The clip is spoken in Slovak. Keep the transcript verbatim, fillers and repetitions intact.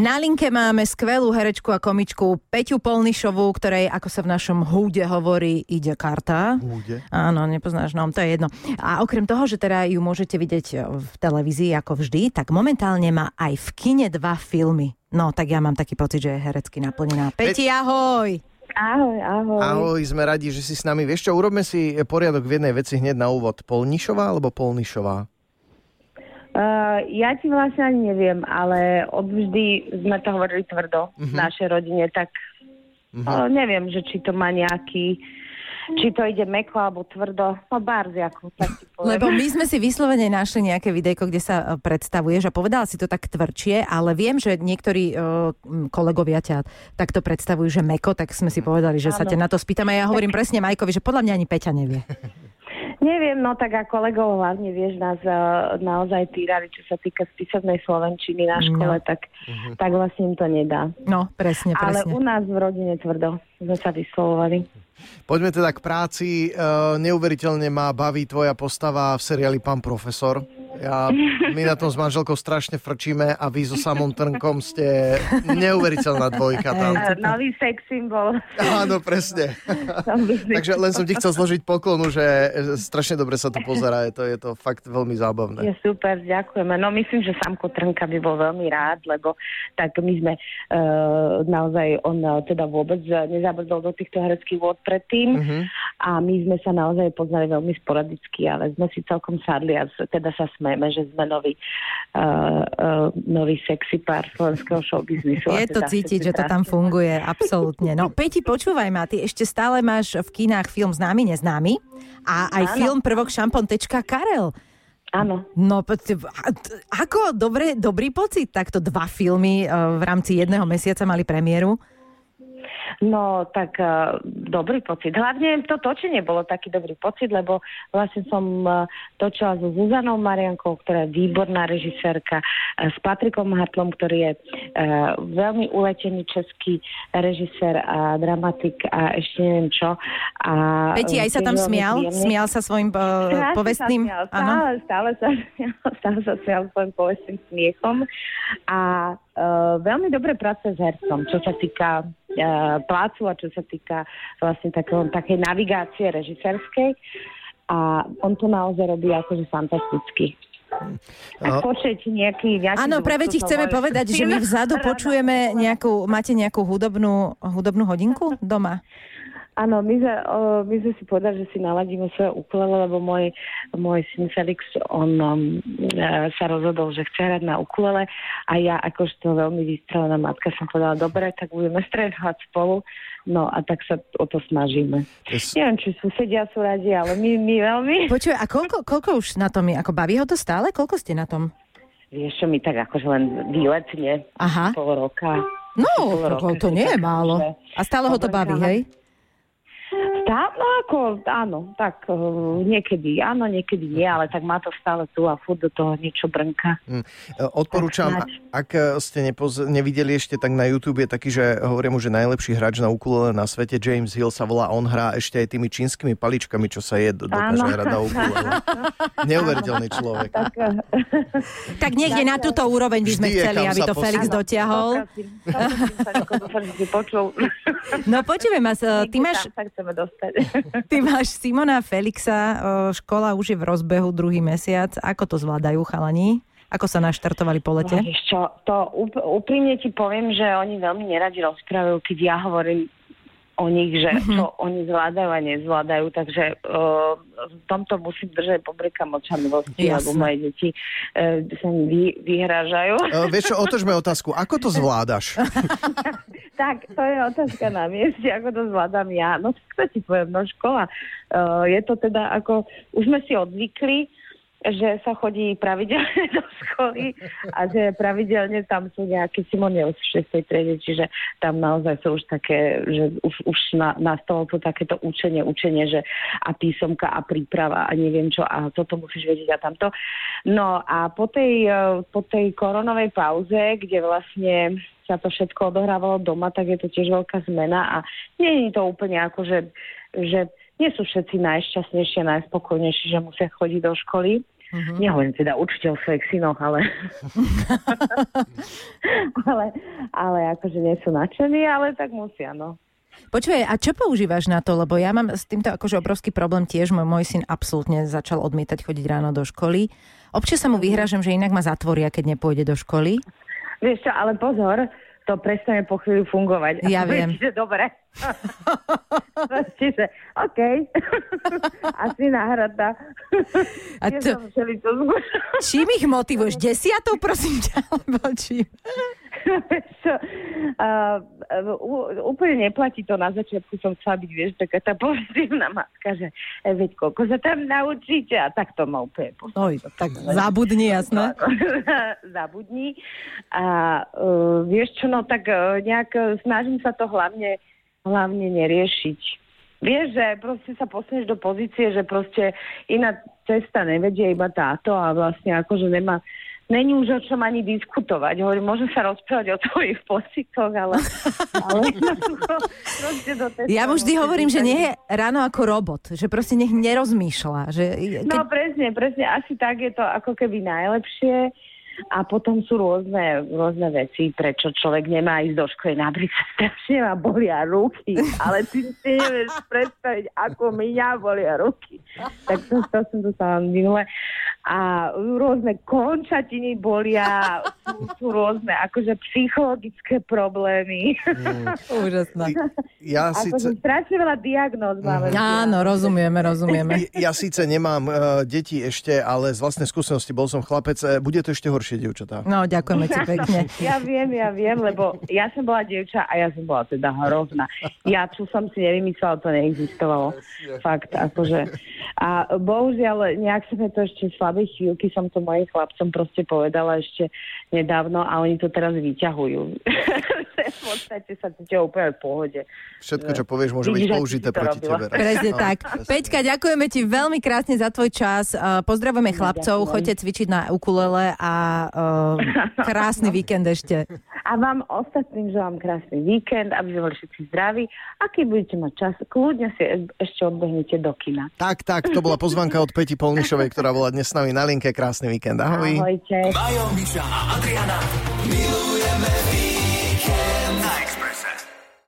Na linke máme skvelú herečku a komičku Peťu Polnišovú, ktorej, ako sa v našom húde hovorí, ide karta. Húde? Áno, nepoznáš nám, to je jedno. A okrem toho, že teda ju môžete vidieť v televízii ako vždy, tak momentálne má aj v kine dva filmy. No, tak ja mám taký pocit, že je herecky naplnená. Peti, ahoj! Ahoj, ahoj. Ahoj, sme radi, že si s nami. Vieš čo, urobme si poriadok v jednej veci hneď na úvod. Polnišová alebo Polnišová? Uh, ja ti vlastne ani neviem, ale odvždy sme to hovorili tvrdo uh-huh. v našej rodine, tak uh-huh. uh, neviem, že či to má nejaký, či to ide meko alebo tvrdo, no barziaku, tak ti poviem. Lebo my sme si vyslovene našli nejaké videjko, kde sa predstavuješ a povedala si to tak tvrdšie, ale viem, že niektorí uh, kolegovia ťa takto predstavujú, že meko, tak sme si povedali, že ano. Sa ťa na to spýtame. Ja hovorím presne Majkovi, že podľa mňa ani Peťa nevie. Neviem, no tak a kolegov hlavne, vieš, nás uh, naozaj týrali, čo sa týka spisovnej slovenčiny na škole, no. tak, uh-huh. tak vlastne im to nedá. No, presne, presne. Ale u nás v rodine tvrdo sme sa vyslovovali. Poďme teda k práci. Uh, neuveriteľne ma baví tvoja postava v seriáli Pán profesor. Ja, my na tom s manželkou strašne frčíme a vy so Samom Trnkom ste neuveriteľná dvojka tam. Nový sex symbol. Áno, presne. Takže len som ti chcel zložiť poklonu, že strašne dobre sa to pozerá. Je to, je to fakt veľmi zábavné. Je super, ďakujeme. No myslím, že Samko Trnka by bol veľmi rád, lebo tak my sme uh, naozaj, on teda vôbec nezabrdol do týchto hereckých vôd predtým uh-huh. a my sme sa naozaj poznali veľmi sporadicky, ale sme si celkom sadli a teda sa smejeme, že sme nový, uh, uh, nový sexy pár slovenského showbiznisu. Je to teda cítiť, že to tam funguje, absolútne. No Peti, počúvaj ma, ty ešte stále máš v kinách film Známi, neznámi a aj Áno. film Prvok šampon, tečka Karel. Áno. No, ako dobré, dobrý pocit, takto dva filmy uh, v rámci jedného mesiaca mali premiéru. No, tak uh, dobrý pocit. Hlavne to točenie bolo taký dobrý pocit, lebo vlastne som uh, točila so Zuzanou Mariankou, ktorá je výborná režisérka, uh, s Patrikom Hartlom, ktorý je uh, veľmi uletený český režisér a dramatik a ešte neviem čo. A Peti, aj sa tam smial? Príjemne. Smial sa svojim uh, povestným? Sa smial, stále, stále sa smial, stále sa smial svojim povestným smiechom a uh, veľmi dobre pracuje s hercom, čo sa týka plácu a čo sa týka vlastne takého, takej navigácie režisérskej a on to naozaj robí akože fantasticky. Ak počujete nejaký... Áno, práve ti chceme môže... povedať, že my vzadu počujeme nejakú, máte nejakú hudobnú, hudobnú hodinku doma? Áno, my, my sme si povedali, že si naladíme svoje ukulele, lebo môj, môj syn Felix, on um, sa rozhodol, že chce hrať na ukulele a ja akože to veľmi vystrelená matka som povedala, dobre, tak budeme stredovať spolu, no a tak sa o to snažíme. Yes. Neviem, či susedia sú radi, ale my, my veľmi... Počuj, a koľko, koľko už na tom je? Ako baví ho to stále? Koľko ste na tom? Vieš čo, my tak akože len výletne, Aha. pol roka. No, pol roka, to nie je málo. A stále ho to baví, hej? Tá, no ako, áno, tak uh, niekedy áno, niekedy nie, ale tak má to stále tu a furt do toho niečo brnka. Mm. Odporúčam, ak ste nepoz- nevideli ešte, tak na YouTube je taký, že hovorím mu, že najlepší hráč na ukulele na svete, James Hill sa volá, on hrá ešte aj tými čínskymi paličkami, čo sa je, dokáže hrať na ukulele. Neuveriteľný človek. Tak, tak niekde na túto úroveň by sme chceli, aby to poslú. Felix áno, dotiahol. No počujem vás, ty máš... Ty máš Simona, Felixa, škola už je v rozbehu druhý mesiac. Ako to zvládajú chalani? Ako sa naštartovali po lete? Čo, to úprimne ti poviem, že oni veľmi neradi rozprávajú, keď ja hovorím o nich, že to oni zvládajú a nezvládajú, takže uh, v tomto musím držať pobrika močanvosti, lebo moje deti uh, sa mi vy, vyhrážajú. Uh, vieš čo, otočme otázku, ako to zvládaš? Tak, to je otázka na mieste, ako to zvládam ja. No to ti poviem, no škola. Uh, je to teda ako, už sme si odvykli, že sa chodí pravidelne do školy a že pravidelne tam sú nejaké Simonius v šestej triede, čiže tam naozaj sú už také, že už, už nastalo to takéto učenie, učenie, že a písomka a príprava a neviem čo a toto musíš vedieť a tamto. No a po tej, po tej koronovej pauze, kde vlastne sa to všetko odohrávalo doma, tak je to tiež veľká zmena a nie je to úplne ako, že, že nie sú všetci najšťastnejšie, najspokojnejšie, že musia chodiť do školy. Uh-huh. Nehovorím teda určite o svojich synoch, ale... ale... Ale akože nie sú nadšení, ale tak musia, no. Počuj, a čo používaš na to? Lebo ja mám s týmto akože obrovský problém tiež. Môj, môj syn absolútne začal odmietať chodiť ráno do školy. Občas sa mu vyhrážam, že inak ma zatvoria, keď nepôjde do školy. Vieš čo, ale pozor... to prestane po chvíli fungovať. Ja viem. Čiže dobre. Čiže, okej. Asi náhrada. A to... Čím ich motivuješ? Desiatou, prosím ťa? Čím? uh, úplne neplatí to. Na začiatku som chcela byť, vieš, taká tá pozitívna matka, že veď koľko sa tam naučíte a tak to ma úplne poslúchať. Tak zabudni, jasné. Zabudni. A uh, vieš čo, no tak uh, nejak snažím sa to hlavne, hlavne neriešiť. Vieš, že proste sa posuneš do pozície, že proste iná cesta nevedie, iba táto a vlastne akože nemá není už o čom ani diskutovať. Hovorím, môžem sa rozprávať o tvojich pocitoch, ale... ale do ja vždy hovorím, že nie je ráno ako robot. Že proste nech nerozmýšľa. Že keď... No presne, presne. Asi tak je to ako keby najlepšie. A potom sú rôzne, rôzne veci, prečo človek nemá ísť do školy. Napríklad strašne ma bolia ruky, ale ty si nevieš predstaviť, ako mňa bolia ruky. Tak to, to som to sa vám minule... a rôzne končatiny bolia, sú, sú rôzne akože psychologické problémy. Mm. Úžasné. Ja síce... strašne veľa diagnóz máme. Mm. Áno, rozumieme, rozumieme. Ja, ja síce nemám uh, deti ešte, ale z vlastnej skúsenosti bol som chlapec. Bude to ešte horšie, dievčatá. No, ďakujeme ti pekne. Ja viem, ja viem, lebo ja som bola dievča a ja som bola teda hrozná. Ja, čo som si nevymyslela, to neexistovalo. Fakt, akože. A bohužiaľ, nejak sme to ešte slabé chvíľky som to mojim chlapcom proste povedala ešte nedávno a oni to teraz vyťahujú. V podstate sa cítia úplne v pohode. Všetko, čo povieš, môže byť použité proti tebe. Prezne tak. Peťka, ďakujeme ti veľmi krásne za tvoj čas. Pozdravujeme chlapcov, choďte cvičiť na ukulele a uh, krásny víkend ešte. A vám ostatným želám krásny víkend, aby sme boli všetci zdraví. A keď budete mať čas, kľudne si ešte odbehnete do kina. Tak, tak, to bola pozvanka od Peti Polnišovej, ktorá bola dnes s nami na linke. Krásny víkend, ahoj. Ahojte.